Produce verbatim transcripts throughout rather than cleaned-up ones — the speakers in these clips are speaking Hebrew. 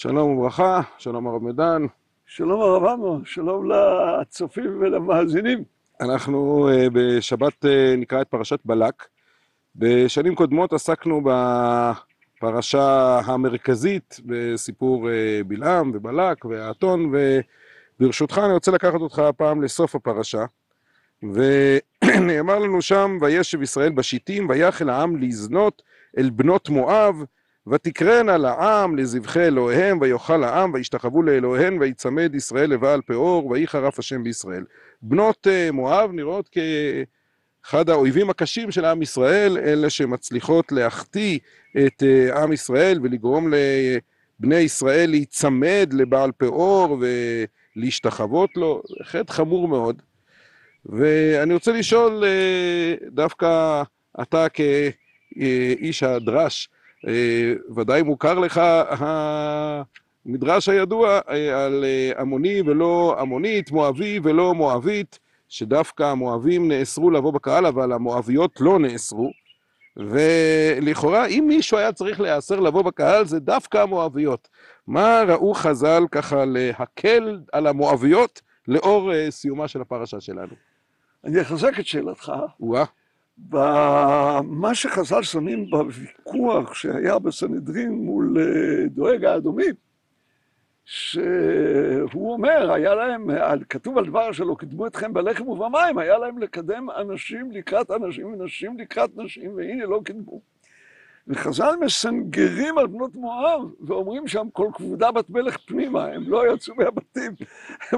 שלום וברכה, שלום הרב מדן. שלום הרב אמנון, שלום לצופים ולמאזינים. אנחנו בשבת נקרא את פרשת בלק. בשנים קודמות עסקנו בפרשה המרכזית בסיפור בלעם ובלק והאתון, וברשותך אני רוצה לקחת אותך הפעם לסוף הפרשה. ונאמר לנו שם, וישב ישראל בשיטים, ויחל העם להזנות אל בנות מואב, ותקרנה לעם לזבחי אלוהיהם, ויאכל העם, וישתחוו לאלוהיהן, ויצמד ישראל לבעל פאור, ויחרף השם בישראל. בנות מואב נראות כאחד האויבים הקשים של עם ישראל, אלה שמצליחות להחטיא את עם ישראל, ולגרום לבני ישראל להיצמד לבעל פאור, ולהשתחוות לו, חטא חמור מאוד. ואני רוצה לשאול דווקא אתה כאיש הדרש, ודאי מוכר לך המדרש הידוע על עמוני ולא עמונית, מואבי ולא מואבית, שדווקא המואבים נאסרו לבוא בקהל, אבל המואביות לא נאסרו. ולכאורה, אם מישהו היה צריך להיאסר לבוא בקהל, זה דווקא המואביות. מה ראו חז"ל ככה להקל על המואביות לאור סיומה של הפרשה שלנו? אני אחזק את שאלתך. וואה. במה שחז"ל שמים בוויכוח שהיה בסנהדרין מול דואג האדומים, שהוא אומר, היה להם, כתוב על דבר שלו, קדמו אתכם בלחם ובמים, היה להם לקדם אנשים לקראת אנשים ונשים לקראת נשים, והנה לא קדמו. וחז"ל מסנגרים על בנות מואב, ואומרים שם כל כבודה בת מלך פנימה, הם לא יצאו מהבתים.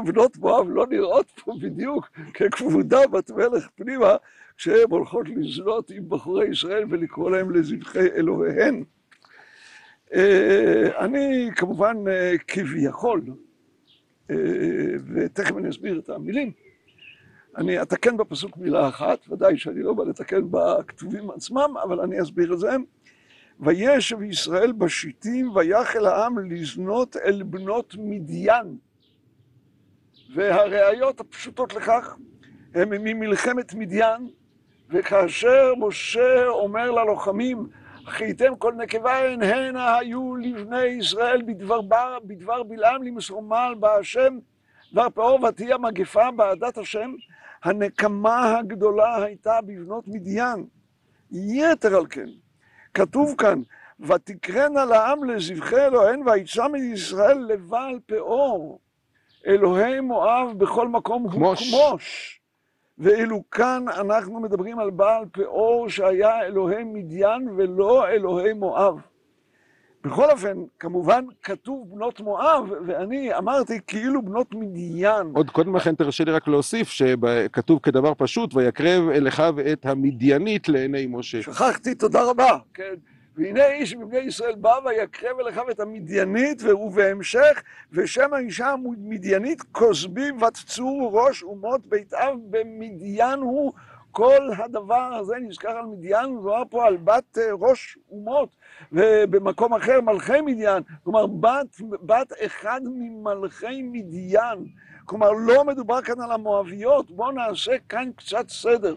בנות מואב לא נראות פה בדיוק ככבודה בת מלך פנימה, כשהן הולכות לזנות עם בחורי ישראל ולקרוא להם לזבחי אלוהיהן. אני כמובן כביכול, ותכף אני אסביר את המילים, אני אתקן בפסוק מילה אחת, ודאי שאני לא בא לתקן בכתובים עצמם, אבל אני אסביר את זה. וישב ישראל בשיטים, ויחל העם לזנות אל בנות מדיין. והראיות הפשוטות לכך הם ממלחמת מדיין, וכאשר משה אומר ללוחמים, חייתם כל נקביין, הנה היו לבני ישראל בדבר, בדבר בלעם למסרומן בהשם, דבר פאור ותהיה מגפה בעדת השם, הנקמה הגדולה הייתה בבנות מדיין. יתר על כן, כתוב כאן, ותקרנה לעם לזבחי אלוהיהן, ויצמד ישראל לבעל פאור, אלוהי מואב בכל מקום הוא כמוש. ואילו כאן אנחנו מדברים על בעל פאור שהיה אלוהי מדיין ולא אלוהי מואב. בכל אופן, כמובן, כתוב בנות מואב, ואני אמרתי כאילו בנות מדיין. עוד קודם לכן תרשה לי רק להוסיף שכתוב כדבר פשוט, ויקרב אליכיו את המדיינית לעיני משה. שכחתי, תודה רבה, כן. והנה איש מבני ישראל בא ויקרב אליכיו את המדיינית, ובהמשך, ושם האישה המדיינית כוזבי בת צור ראש אומות בית אב במדיין הוא. כל הדבר הזה נזכר על מדיין, מדובר פה על בת ראש אומות, ובמקום אחר מלכי מדיין, כלומר בת, בת אחד ממלכי מדיין, כלומר לא מדובר כאן על המואביות, בואו נעשה כאן קצת סדר.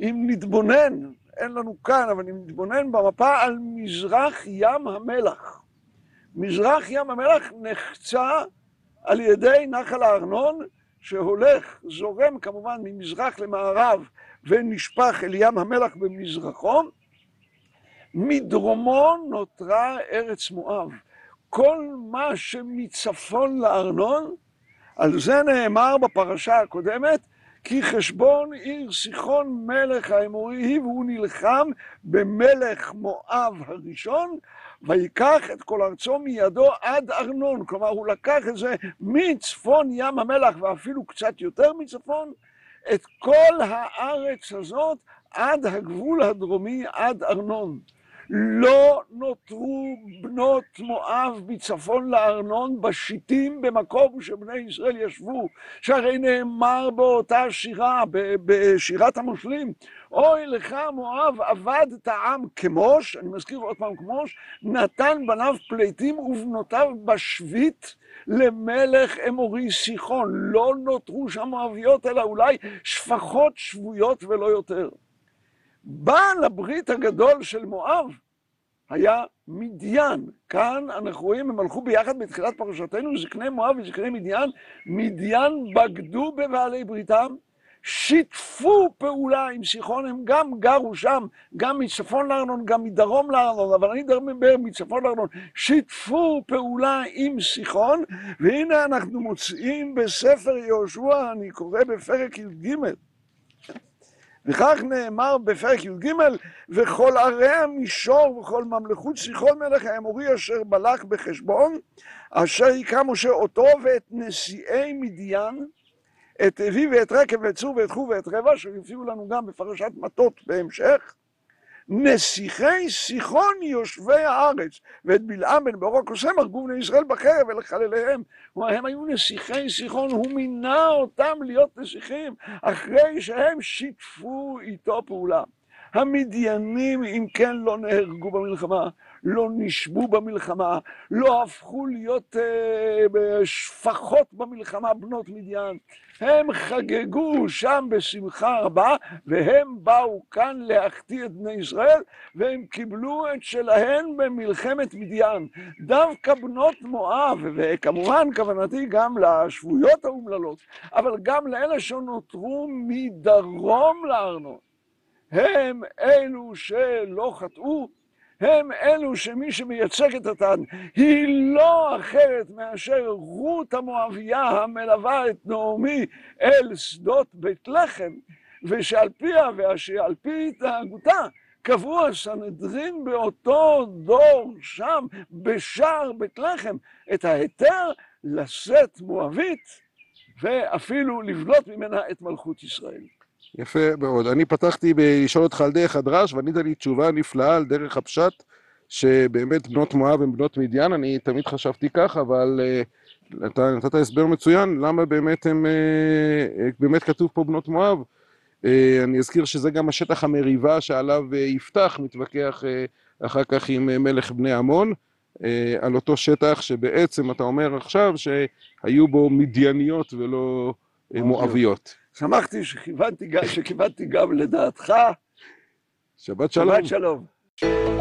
אם נתבונן, אין לנו כאן, אבל אם נתבונן במפה על מזרח ים המלח. מזרח ים המלח נחצה על ידי נחל הארנון, שהולך, זורם כמובן ממזרח למערב ונשפך אל ים המלח במזרחו, מדרומו נותרה ארץ מואב. כל מה שמצפון לארנון, על זה נאמר בפרשה הקודמת, כי חשבון עיר סיחון מלך האמורי, והוא נלחם במלך מואב הראשון, ויקח את כל ארצו מידו עד ארנון. כלומר, הוא לקח את זה מצפון ים המלח, ואפילו קצת יותר מצפון, את כל הארץ הזאת עד הגבול הדרומי, עד ארנון. לא נותרו בנות מואב בצפון לארנון בשיטים במקום שבני ישראל ישבו, שהרי נאמר באותה שירה, בשירת המושלים, אוי לך מואב עבד את העם כמוש, אני מזכיר עוד פעם כמוש, נתן בניו פליטים ובנותיו בשבית למלך אמורי סיחון. לא נותרו שם מואביות אלא אולי שפחות שבויות ולא יותר. בעל הברית הגדול של מואב, היה מדיין. כאן אנחנו רואים, הם הלכו ביחד בתחילת פרשתנו, זקני מואב וזקני מדיין. מדיין בגדו בבעלי בריתם, שיתפו פעולה עם סיחון, הם גם גרו שם, גם מצפון לארנון, גם מדרום לארנון, אבל אני מדבר מצפון לארנון, שיתפו פעולה עם סיחון, והנה אנחנו מוצאים בספר יהושע, אני קורא בפרק י"ג, וכך נאמר בפרק י"ג, וכל ערי המישור וכל ממלכות סיחון מלך האמורי אשר בלק בחשבון, אשר היכה משה אותו ואת נשיאי מדיין, את אבי ואת רקב ואת צור ואת חו ואת רבע, שיופיעו לנו גם בפרשת מטות בהמשך, נסיכי סיחון יושבי הארץ, ואת בלעם בן בעורו קוסם הרגו בני ישראל בחרב ולחלליהם. כלומר, הם היו נסיכי סיחון, הוא מינה אותם להיות נסיכים, אחרי שהם שיתפו איתו פעולה. המדיינים, אם כן, לא נהרגו במלחמה, לא נשבו במלחמה, לא הפכו להיות אה, שפחות במלחמה, בנות מדיין. הם חגגו שם בשמחה רבה, והם באו כאן להחטיא את בני ישראל, והם קיבלו את שלהן במלחמת מדיין. דווקא בנות מואב, וכמובן כוונתי גם לשבויות האומללות, אבל גם לאלה שנותרו מדרום לארנון. הם אלו שלא חטאו, הם אלו שמי שמייצגת אותן היא לא אחרת מאשר רות המואביה המלווה את נעמי אל שדות בית לחם, ושעל פיה ועל פי התנהגותה קבעו הסנהדרין באותו דור שם בשער בית לחם את ההיתר לשאת מואבית ואפילו לבנות ממנה את מלכות ישראל. יפה מאוד. אני פתחתי לשאול אותך על דרך הדרש, וענית לי תשובה נפלאה על דרך הפשט, שבאמת בנות מואב הן בנות מדיין, אני תמיד חשבתי כך, אבל uh, אתה נתת הסבר מצוין, למה באמת הם, uh, באמת כתוב פה בנות מואב. Uh, אני אזכיר שזה גם השטח המריבה שעליו uh, יפתח, מתווכח uh, אחר כך עם uh, מלך בני עמון, uh, על אותו שטח שבעצם אתה אומר עכשיו שהיו בו מדייניות ולא uh, מואביות. שמחתי שכיוונתי גם לדעתך. שבת שלום. שבת שלום.